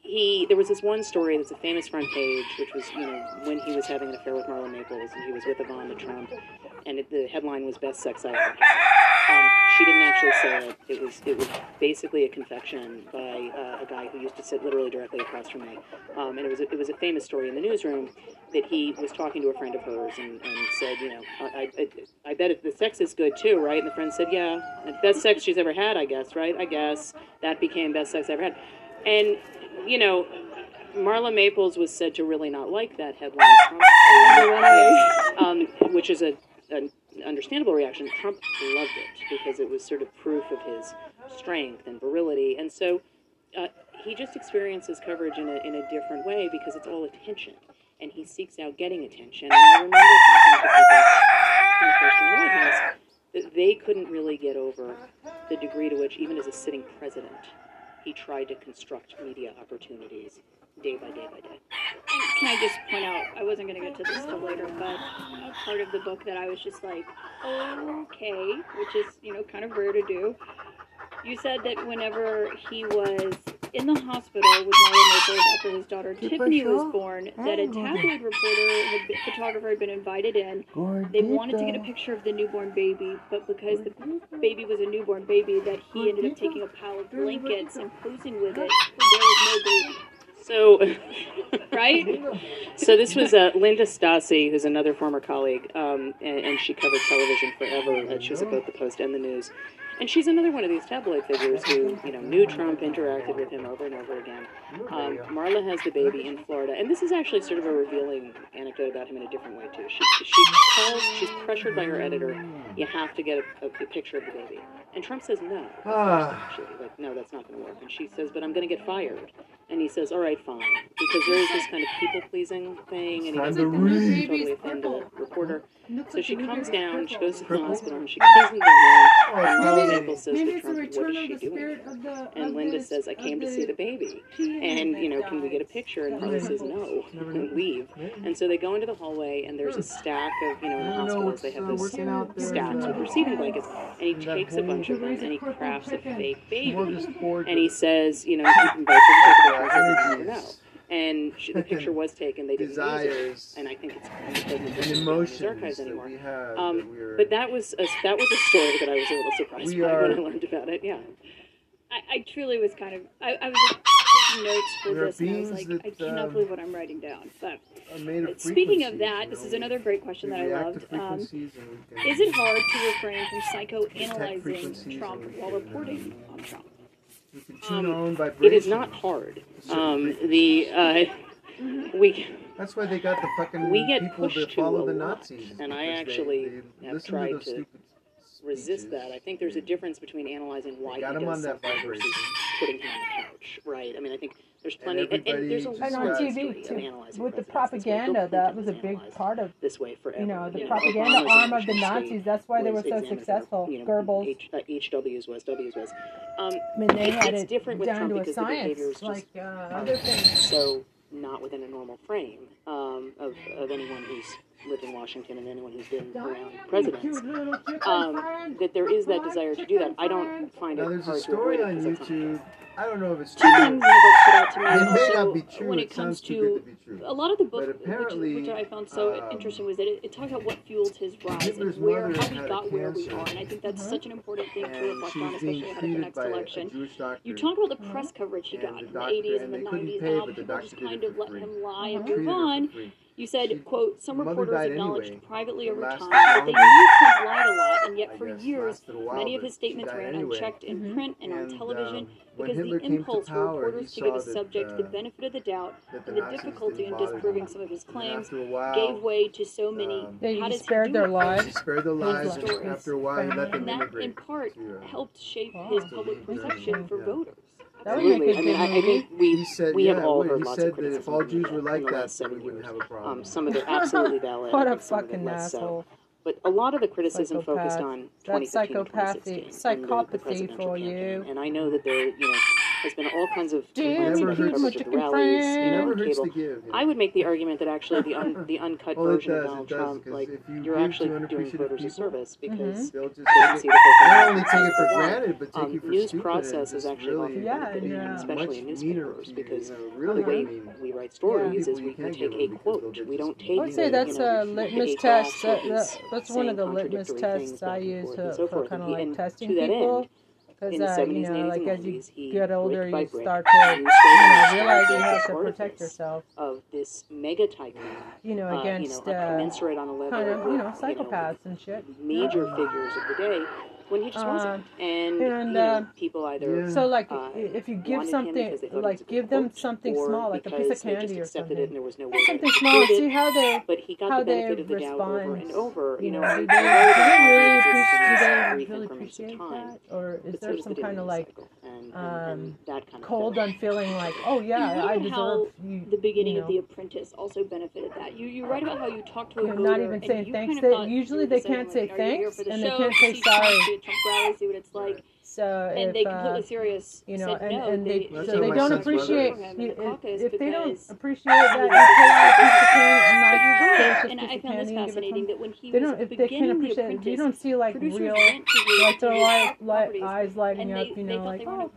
he, there was this one story that's a famous front page, which was, you know, when he was having an affair with Marla Maples, and he was with Ivana Trump, and it, the headline was "Best Sex I Ever Had." Um, she didn't actually say it. It was it was basically a confection by uh, a guy who used to sit literally directly across from me, um, and it was a, it was a famous story in the newsroom that he was talking to a friend of hers and, and said, you know, I, I I bet if the sex is good too, right? And the friend said, yeah, best sex she's ever had, I guess, right? I guess that became best sex I ever had, and you know, Marla Maples was said to really not like that headline, um, which is a. a understandable reaction. Trump loved it because it was sort of proof of his strength and virility, and so uh, he just experiences coverage in a in a different way because it's all attention, and he seeks out getting attention. And I remember talking to people in the first in the White House that they couldn't really get over the degree to which, even as a sitting president, he tried to construct media opportunities day by day by day. And can I just point out, I wasn't going to get to this till later, but a part of the book that I was just like, okay, which is, you know, kind of rare to do. You said that whenever he was in the hospital with Marla Maples after his daughter Tiffany was born, that a tabloid reporter, had been, photographer had been invited in. They wanted to get a picture of the newborn baby, but because the baby was a newborn baby, that he ended up taking a pile of blankets and posing with it, there was no baby. So, right? So this was uh, Linda Stasi, who's another former colleague, um, and, and she covered television forever. Uh, she was at both the Post and the News. And she's another one of these tabloid figures who, you know, knew Trump, interacted with him over and over again. Um, Marla has the baby in Florida. And this is actually sort of a revealing anecdote about him in a different way, too. She, she calls, she's pressured by her editor, you have to get a, a, a picture of the baby. And Trump says no. Actually, like, no, that's not going to work. And she says, but I'm going to get fired. And he says, all right, fine. Because there is this kind of people-pleasing thing, and he doesn't totally offend the reporter. So she comes down, she goes to the hospital, and she comes in the room, and Marla Maples says to Trump, what is she doing? And Linda says, I came to see the baby. And, you know, can we get a picture? And Marla says, no, leave. And so they go into the hallway, and there's a stack of, you know, in the hospitals, they have those stacks with receiving blankets. And he takes a bunch of them, and he crafts a fake baby. And he says, you know, you can both take the Desires. And she, the picture was taken. They didn't use it, and I think it's doesn't emotions in archives anymore. That have, um, that but that was a, that was a story that I was a little surprised by are, when I learned about it. Yeah, I, I, I truly was kind of, I, I was like, taking notes for there this, and I was like, that, I cannot um, believe what I'm writing down. But speaking of that, this is another great question that I loved. Um, is it hard to refrain from psychoanalyzing Trump while reporting on Trump? Um, it is not hard. Um, the uh, we. That's why they got the fucking we get people pushed that follow the Nazis. And I actually they, they have tried to, to resist that. I think there's a difference between analyzing why he does something versus putting him on the couch, right? I mean, I think there's plenty, and, and, and there's a lot of analyzing with the propaganda. That was a big part of this way forever. You know, the you propaganda know, arm of the Nazis. That's why they were so successful. You know, Goebbels, H, uh, H W's was W's was. Um, I mean, they it, had it's it different with Trump because science, the behavior is just like, uh, other things. So. Not within a normal frame um, of, of anyone who's lived in Washington and anyone who's been around presidents, um, that there is that desire to do that. I don't find it hard to avoid it. Now, there's a story on YouTube. I don't know if it's true. Two things that stood out to me. It may not be true. When it comes to a lot of the book, which, which I found so interesting, was that it, it talked about what fueled his rise and where, how we got where we are. And I think that's such an important thing to reflect on, especially ahead of the next election. You talk about the press coverage he got in the eighties and the nineties, and how people just kind of let him lie and move on. You said, quote, some reporters acknowledged anyway. privately over time that they knew Trump lied a lot, and yet for guess, years, while, many of his statements ran anyway. unchecked in mm-hmm. print and, and on television um, because the impulse power, for reporters to give a subject uh, the benefit of the doubt and the, the difficulty in disproving him. some of his claims while, gave way to so many. Um, they how does spared, he do their lives. spared their lives. And after a while, let them and that, in part, helped shape oh, his public perception for voters. Absolutely. I mean, I, I think we said, we yeah, have all heard he lots of criticism. He said that if all Jews were like that, then we wouldn't have a problem. Um, some of it absolutely valid. What a fucking asshole. So. But a lot of the criticism focused on twenty fifteen, twenty sixteen, psychopathy the, the for campaign. you. And I know that there, you know, has been all kinds of coverage of the rallies, you know, on cable. Give, yeah. I would make the argument that actually the un, the uncut well, version does, of Donald Trump, like, you you're actually doing voters a service because mm-hmm. they can see the not only take it for granted, but take um, you for news process is actually really, often yeah, yeah. especially in newspapers, because the way we write stories is we can take a quote. We don't take. I would say that's a litmus test. That's one of the litmus tests I use for, so for kind of like testing people. Because, uh, you know, like as you get older, you start to, you know, realize you have to protect yourself. Of this mega tycoon, you know, against, uh, kind of, you know, psychopaths and shit. Major figures of the day. When he just wasn't, uh, and, and you know, uh, people either yeah. so like uh, if you give something, like give them something small, like a piece of candy or something, it and there was no way something small, it. see how they but he got how the benefit of the doubt over and over. You know, know do they, do they really, do they really appreciate that, or is there some kind of like um, cold, unfeeling, like oh yeah, I deserve you? The beginning of The Apprentice also benefited that. You you write about how you talk to a voter, not even saying thanks. Usually they can't say thanks and they can't say sorry. Trump rally, see what it's like. So and if, they completely uh, serious, you know, and, no, and they, they, so they don't appreciate you, if, if they don't appreciate that. And I found this fascinating that when he they was don't, if they can't appreciate it, you don't see like real, like their light, light, eyes lighting up, you know, like or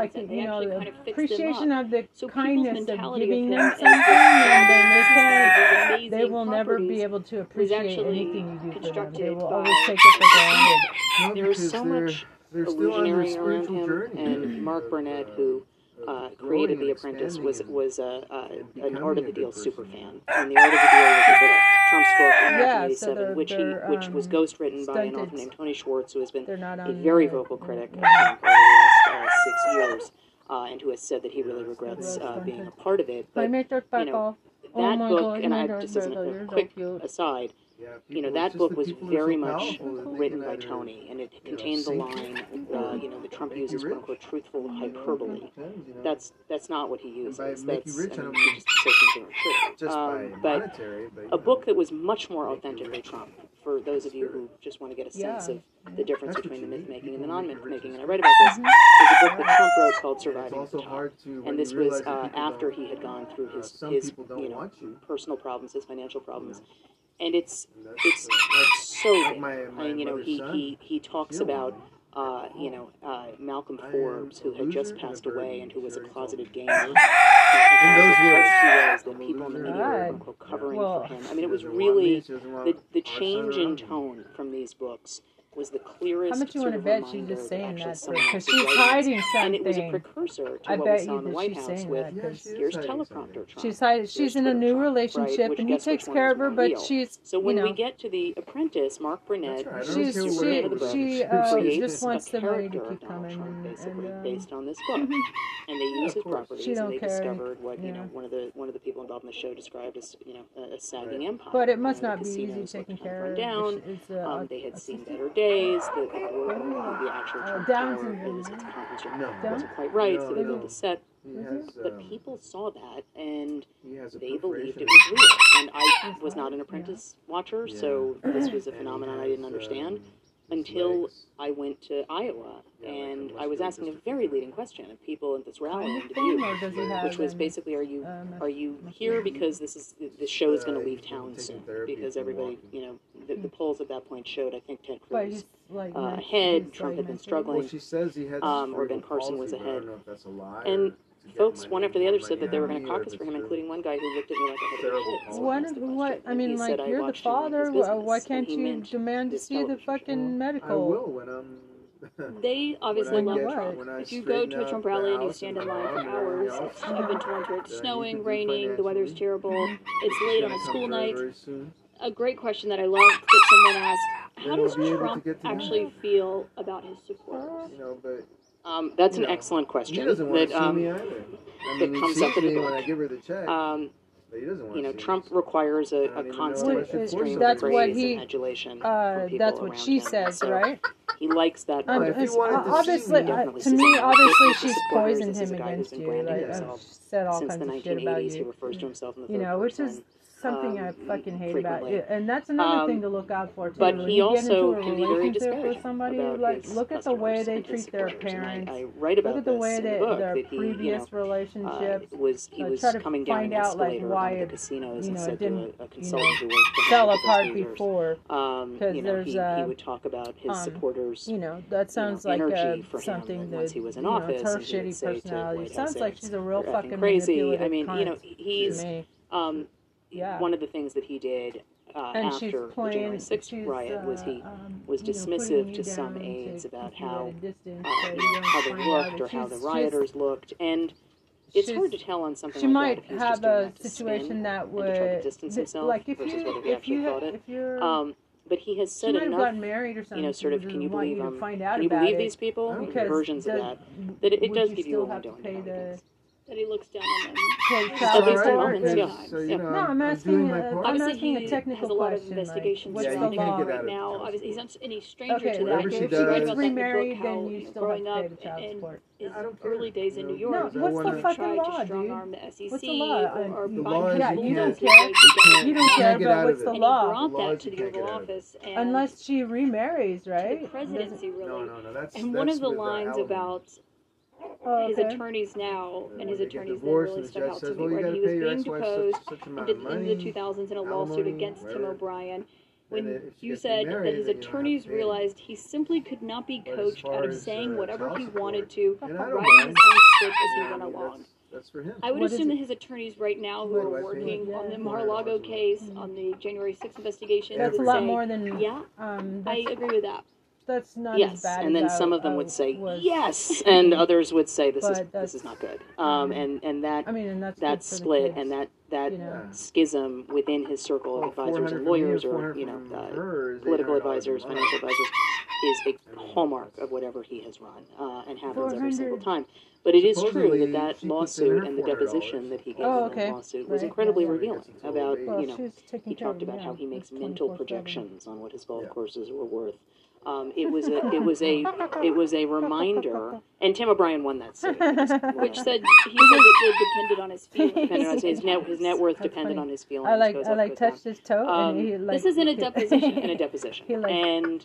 like you know, appreciation of the kindness of giving them something, and then they will never be able to appreciate anything you do for them. They will always take it for granted. There is so much. They're illusionary still around him, journey. and Mark Burnett, who uh, created The Apprentice, was was uh, uh, an Art of the Deal superfan. And The Art of the Deal was a book, Trump's book in nineteen eighty-seven, yeah, so which he which was ghostwritten by an author named Tony Schwartz, who has been a very vocal critic of Trump over the last uh, six years, uh, and who has said that he really regrets uh, being a part of it. But you know, that book, and I just as a quick aside. Yeah, people, you know, that book was very so much written by Tony, and it contained you know, the line, uh, you know, that Trump uses, quote unquote, truthful hyperbole. That's that's not what he uses. That's, I mean, he just says something true. Um, but a book that was much more authentically Trump, for those of you who just want to get a sense yeah. of the difference between the myth-making and the non-myth-making, and I read about this, is a book that Trump wrote called Surviving the Top. And this was uh, after he had gone through his, his you know, personal problems, his financial problems. And it's it's so like my, my I mean, you know, he, he, he talks about uh, you know uh, Malcolm Forbes, who had just passed away and who was a closeted gamer. And those were the people in the media were covering for him. I mean, it was really the the change in tone from these books was the clearest. How much you want to bet she's just saying that because she's hiding something? And it was a precursor to I what bet we saw in the White House with yeah, here's teleprompter Trump. She's hiding. She's in a new relationship, right, and he takes care of her, but deal. she's so when you know, we get to The Apprentice, Mark Burnett, right. she's, she's she she uh, just wants the money to keep coming, basically based on this book, and they use his properties, and they discovered what you know one of the one of the people involved in the show described as you know a sagging empire. But it must not be easy taking care of. Down. They had seen better days. Days, the, the, uh, the actual uh, Down syndrome was wasn't quite right, no, so they built no. a set. Has, but um, people saw that, and they believed it was real. And I was not an Apprentice yeah. watcher, yeah. so this was a and phenomenon has, I didn't understand um, until legs. I went to Iowa, yeah, and like I was asking a very leading question of people at this rally in Dubuque, which was basically, are you um, are you here because this is this show is going to leave town soon? Because everybody, you know, the, the polls at that point showed, I think, Ted Cruz like, uh, ahead, Trump had been struggling, well, she says he had um, or Ben Carson was ahead, I don't know if that's a lie and folks, one after the other, said that they were going to caucus for him, including one guy who looked at me like I had a kid. One of what? I mean, like, you're the father. Why can't you demand to see the fucking medical? I will when I'm... They obviously love Trump. If you go to a Trump rally and you stand in line for hours, I've been told it's snowing, raining, the weather's terrible, it's late on a school night. A great question that I loved that someone asked, how does Trump actually feel about his supporters? You know, but... Um, that's you an know, excellent question that, um, I mean, that comes up in the book. When I give her the check, um, but he doesn't want you know, to Trump me. requires a, a constant stream of praise and adulation. Uh, that's what she him. says, so right? He likes that. Um, if he uh, obviously, to, uh, to me, obviously, she's poisoned him against you. Like, I've said all kinds of shit about you. He refers to himself in the you know, which is something um, I fucking hate frequently. about it, and that's another um, thing to look out for too. But when he you also get into a relationship with somebody, like look at the way they treat their parents. I, I write about look at the way they, the their that he, previous you know, relationships. Uh, was he uh, was to coming down an escalator like, at the casinos and said to a consultant who worked fell apart before. Um, you know, he, he would talk about his um, supporters. You know, that sounds like something that he was in office. Her shitty personality sounds like she's a real fucking crazy. I mean, you know, he's. Yeah. One of the things that he did uh, after playing, the January sixth riot was he uh, um, was dismissive know, to some aides about how distance, uh, you know, how they looked or how the rioters looked, and it's hard to tell on something. She like might that, have that a situation that would to to distance himself like if versus you, whether he if actually you, thought it. If you're, um, But he has said enough, you know, sort of, can you believe um, can you believe it. these people? Versions of that that it does give you a window into things. That he looks down on them. Okay, so at least at moments, yeah. So, you know, no, I'm asking, uh, I'm asking a technical question. Obviously, he has a lot of investigations like, surroundning him right out now. Obviously, he's not any stranger okay, to that. If she gets remarried, then you still have to pay the child support. His early days in New York, no, what's the fucking law, dude? What's the law? Or, or the law yeah, you don't care. You don't care about what's the law. Brought that to the Oval Office, unless she remarries, right? The presidency, really. No, no, no. And one of the lines about. Oh, okay. His attorneys now and his attorneys then really stuck out to me where he was being deposed in the two thousands in a lawsuit against Tim O'Brien when you said that his attorneys realized he simply could not be coached out of saying whatever he wanted to, writing his own script as he went along. That's for him. I would what assume that his attorneys right now who are working yeah. on the Mar-a-Lago case, mm-hmm. on the January sixth investigation, that's a lot say, more than yeah, um, I agree with that. That's not yes. as bad. And then as some I, of them would uh, say yes, and others would say this is this is not good. Um, and and that I mean, and that's that split and that that you know. schism within his circle of advisors and lawyers, or you know, uh, political advisors, financial advisors, is a hallmark of whatever he has run uh, and happens every single time. But it is true that that lawsuit and the deposition that he gave oh, okay. in that lawsuit was right. incredibly yeah, revealing about well, you know he talked about how he makes mental projections on what his golf courses were worth. Um, it was a, it was a, it was a reminder, and Tim O'Brien won that suit, which said he said it depended on his feelings. Depended on his net, his net worth depended on his feelings. I like, I like touched his toe. Um, and he like, this is in a deposition, in a deposition, he like and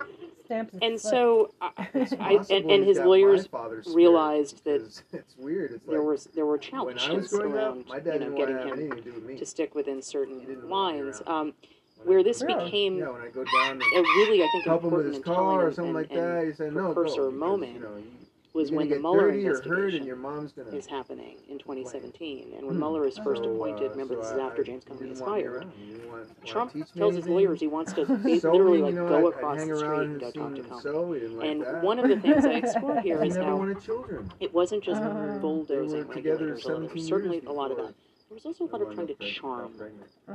and so, I, I, and, and his lawyers realized that it's weird. It's like there was there were challenges around up, you know getting him to, to stick within certain lines. Um, Where this yeah. became yeah, when I go down and a really, I think, important and telling and, like and, and that, said, no, precursor go, moment you know, was when the Mueller investigation gonna... is happening in twenty seventeen. And when hmm. Mueller is first so, appointed, uh, remember so this I, is after James Comey is fired, want, Trump tells his lawyers he wants to so literally like, you know, go I'd, across I'd the street and go talk to Comey. So, like and that. One of the things I explore here is how it wasn't just uh, bulldozing regulators, certainly a lot of that. There was also a lot of trying to charm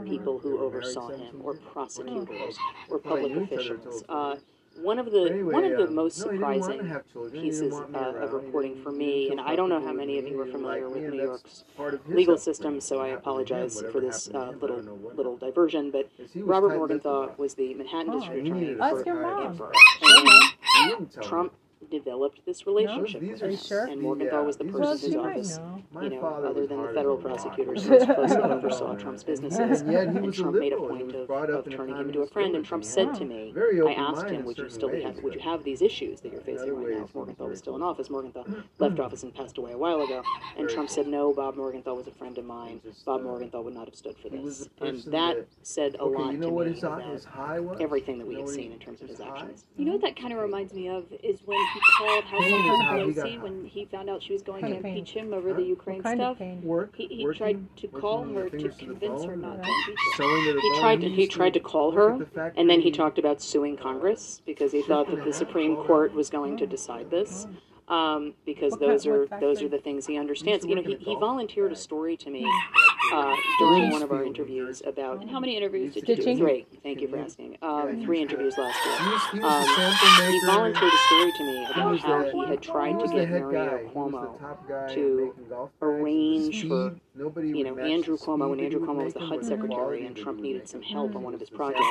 people who oversaw him, or prosecutors, or public officials. Uh, One of the anyway, one of the um, most surprising no, pieces uh, of reporting for me, and I don't know how many of you are familiar like, with New York's legal system, so I apologize for this uh, little little diversion. But Robert Morgenthau was the Manhattan oh, District Attorney for Amber, and Trump developed this relationship no, with him, sure? and Morgenthau yeah, was the person whose office, know. you know, other than the federal prosecutors, most closely oversaw Trump's businesses, and, and Trump a made a point of, of turning him into a friend, and Trump yeah. said to me, I asked him, would you still ways, have, would you have these issues that you're facing right now if Morgenthau was still in office? Morgenthau left office and passed away a while ago, and Trump said, no, Bob Morgenthau was a friend of mine, Bob Morgenthau would not have stood for this, and that said a lot to me about everything that we have seen in terms of his actions. You know what that kind of reminds me of is when he called House Speaker Pelosi when he found out she was going to impeach him over the Ukraine stuff. He, he tried to call her to convince her not to impeach him. He tried to, he tried to call her, and then he talked about suing Congress because he thought that the Supreme Court was going to decide this. Um, because those are those are the things he understands. You know, he, he volunteered a story to me uh, during one of our interviews about. And how many interviews did you do? Three. Thank you for asking. Um, three interviews last year. Um, he volunteered a story to me about how he had tried to get Mario Cuomo to arrange for, you know, Andrew Cuomo, when Andrew Cuomo was the H U D secretary and Trump needed some help on one of his projects.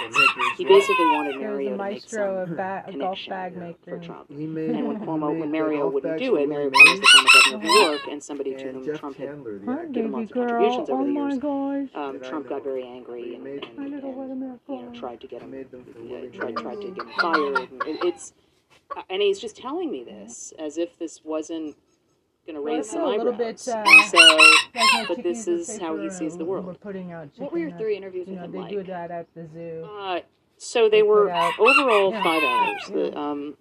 He basically wanted Mario to make some connection for Trump. And when Cuomo, when Mario wouldn't do it. Mary was the former governor of New York and somebody to whom Jeff Trump had Chandler, given lots of contributions over oh the years. Um, Trump got very angry and, and, and, and you know, tried to get him uh, tried, tried to get him fired. And it's and he's just telling me this as if this wasn't going to raise some eyebrows. Uh, so, but this is how he sees the world. What were your three interviews with him like? They do that at the zoo. So they were overall five hours. The, um,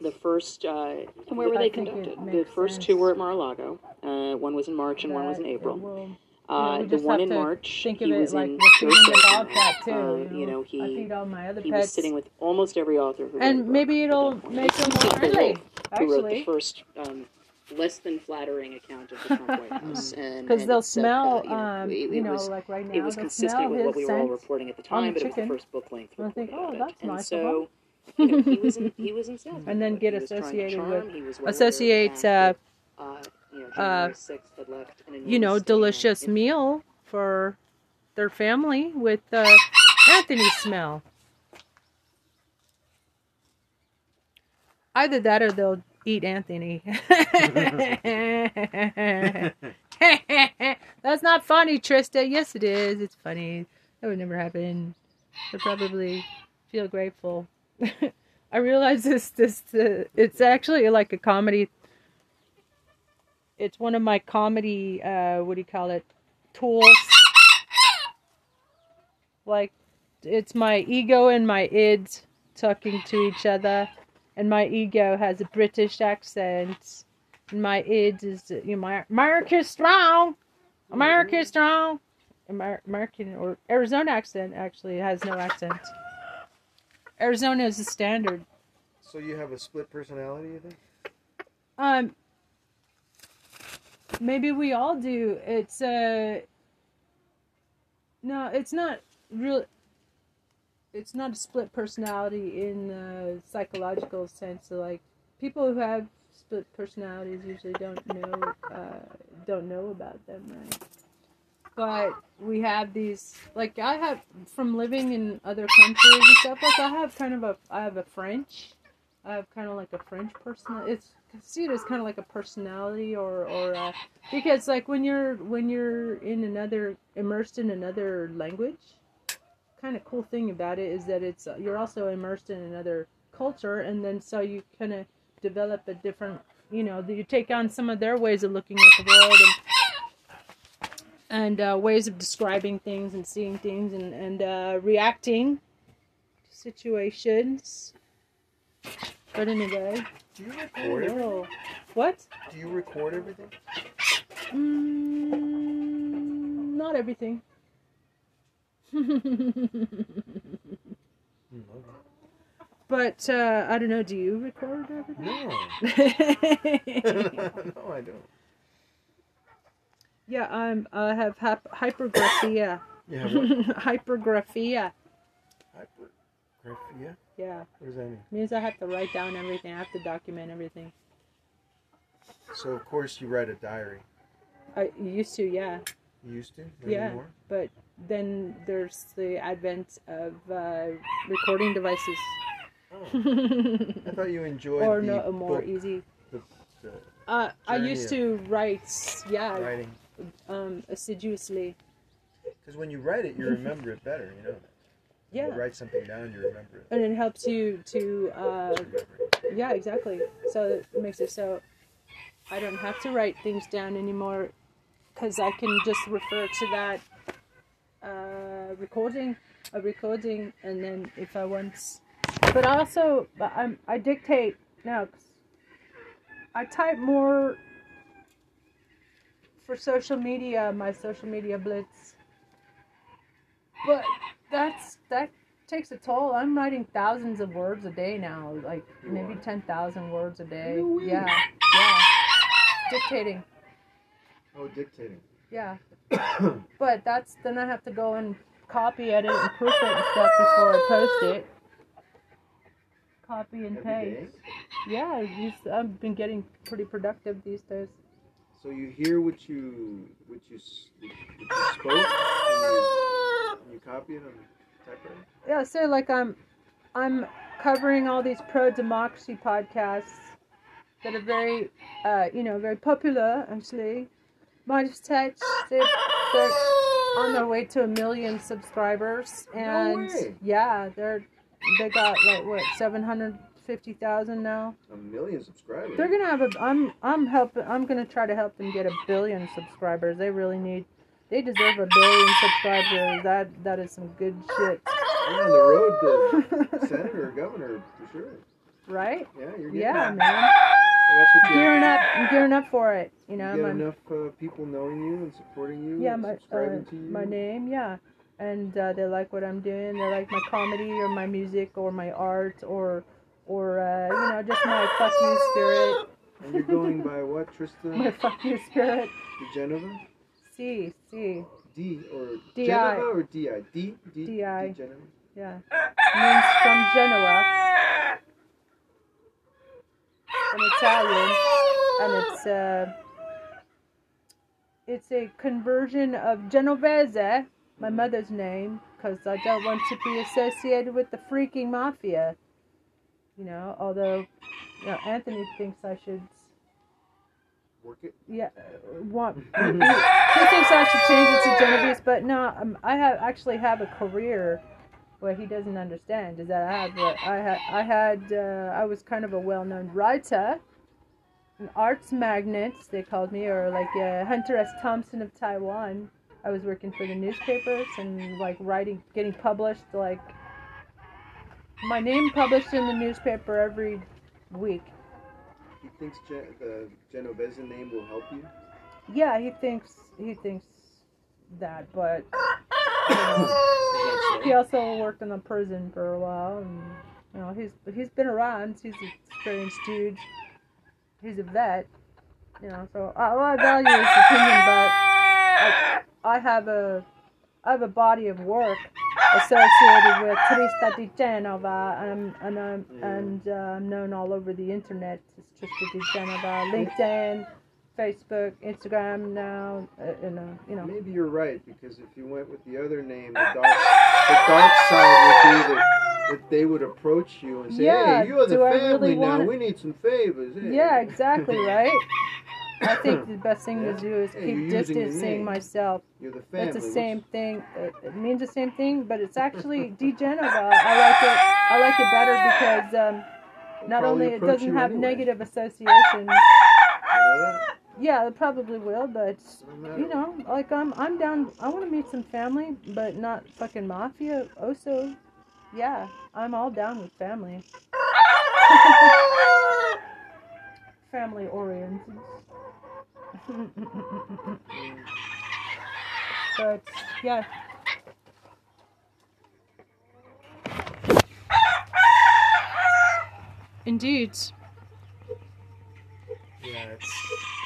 The first, uh, and where were they conducted? The first sense. two were at Mar-a-Lago. Uh, one was in March and that one was in April. Will, uh, you know, the one in March, he was like in jurisdiction. Too, uh, you know, he, he was sitting with almost every author who and maybe it'll make them more friendly. Who wrote the first um, less than flattering account of the Trump White House? Because they'll smell, uh, you know, um, it, it was, you know, like right now, it was consistent with what we were all reporting at the time, but it was the first book length report about it, and so. You know, he was in, he was himself. And then get associated with associate uh, uh, uh, you know, delicious meal for their family with uh, Anthony Smell. Either that or they'll eat Anthony. That's not funny, Trista. Yes, it is. It's funny. That would never happen. They'll probably feel grateful. I realize this, this, uh, it's actually like a comedy, it's one of my comedy, uh, what do you call it, tools, like, it's my ego and my id talking to each other, and my ego has a British accent, and my id is, you know, America's strong, America's strong, American, or Arizona accent, actually, it has no accent. Arizona is the standard. So you have a split personality, you think? Um, maybe we all do. It's, uh... No, it's not really... It's not a split personality in the psychological sense. So, like, people who have split personalities usually don't know, uh, don't know about them, right? But we have these, like I have, from living in other countries and stuff, like I have kind of a, I have a French, I have kind of like a French person. It's, see it as kind of like a personality or, or, a, because like when you're, when you're in another, immersed in another language, kind of cool thing about it is that it's, you're also immersed in another culture. And then so you kind of develop a different, you know, you take on some of their ways of looking at the world and And uh, ways of describing things and seeing things and, and uh, reacting to situations. But anyway, Do you record everything? What? Do you record everything? Mm, not everything. But uh, I don't know. Do you record everything? No. No, I don't. Yeah, I'm. I have hap- hypergraphia. Yeah. Hypergraphia. Hypergraphia. Yeah. What does that mean? It means I have to write down everything. I have to document everything. So, of course, you write a diary. I used to, yeah. You used to? Not yeah. Anymore? But then there's the advent of uh, recording devices. Oh. I thought you enjoyed or the no, a more book, easy. The, the uh, I used to write, yeah. Writing. Um, assiduously. Because when you write it, you remember it better, you know. Yeah. You write something down, you remember it. And it helps you to, uh, yeah, exactly. So it makes it so I don't have to write things down anymore because I can just refer to that uh, recording, a recording, and then if I want. But also, I'm, I dictate now. Cause I type more for social media, my social media blitz. But that's that takes a toll. I'm writing thousands of words a day now, like maybe ten thousand words a day. Yeah, yeah. Dictating. Oh, dictating. Yeah. But that's then I have to go and copy, edit, and proof it and stuff before I post it. Copy and every paste. Day? Yeah, just, I've been getting pretty productive these days. So you hear what you what you what you spoke. You copy it and type it in? Yeah, so like I'm, I'm covering all these pro-democracy podcasts that are very, uh, you know, very popular, actually. Might have touched, they're, they're on their way to a million subscribers. And no way. Yeah, they're, they got like, what, seven hundred fifty thousand now? A million subscribers? They're going to have a, I'm, I'm helping, I'm going to try to help them get a billion subscribers. They really need They deserve a billion subscribers. That that is some good shit. You're on the road to senator or governor for sure. Right? Yeah, you're getting yeah, that. Man. Well, that's what you're gearing up. I'm gearing up for it. You know, you get enough uh, people knowing you and supporting you. Yeah, and my subscribing uh, to you. My name. Yeah, and uh, they like what I'm doing. They like my comedy or my music or my art or or uh, you know just my fuck you spirit. And you're going by what, Trista? My fuck you spirit. DiCenova? C, C. D or D. Genova I. Or D I? D, D, D, I. D, Genova? Yeah. Means from Genoa. An Italian. And it's, uh, it's a conversion of Genovese, my mother's name, because I don't want to be associated with the freaking mafia. You know, although, you know, Anthony thinks I should... Work it? Yeah, want. He thinks I should change it to Genovese, but no, um, I have actually have a career. What he doesn't understand is that I have, uh, I had, I had, uh, I was kind of a well-known writer, an arts magnate they called me, or like uh, Hunter S. Thompson of Taiwan. I was working for the newspapers and like writing, getting published. Like my name published in the newspaper every week. He thinks Gen- the Genovese name will help you? Yeah, he thinks he thinks that, but you know, he also worked in the prison for a while, and you know he's he's been around. He's an experienced dude. He's a vet, you know. So I, I value his opinion, but I, I have a I have a body of work associated with Trista DiCenova, and I'm, and I'm, yeah. and, uh, I'm known all over the internet as Trista DiCenova, LinkedIn, Facebook, Instagram now, uh, and, uh, you know. Maybe you're right, because if you went with the other name, the dark, the dark side would be that, that they would approach you and say, yeah, hey, you're the family really now, we need some favors. Hey. Yeah, exactly, right? I think the best thing yeah. to do is yeah, keep distancing myself. You're the family. That's the same What's... thing. It, it means the same thing, but it's actually DiCenova. I like it. I like it better because um, not only it doesn't have anyway. negative associations. Yeah. yeah, it probably will, but no you know, like I'm, I'm down. I want to meet some family, but not fucking mafia. Also, yeah, I'm all down with family. family oriented. But yeah. Indeed. Yeah, it's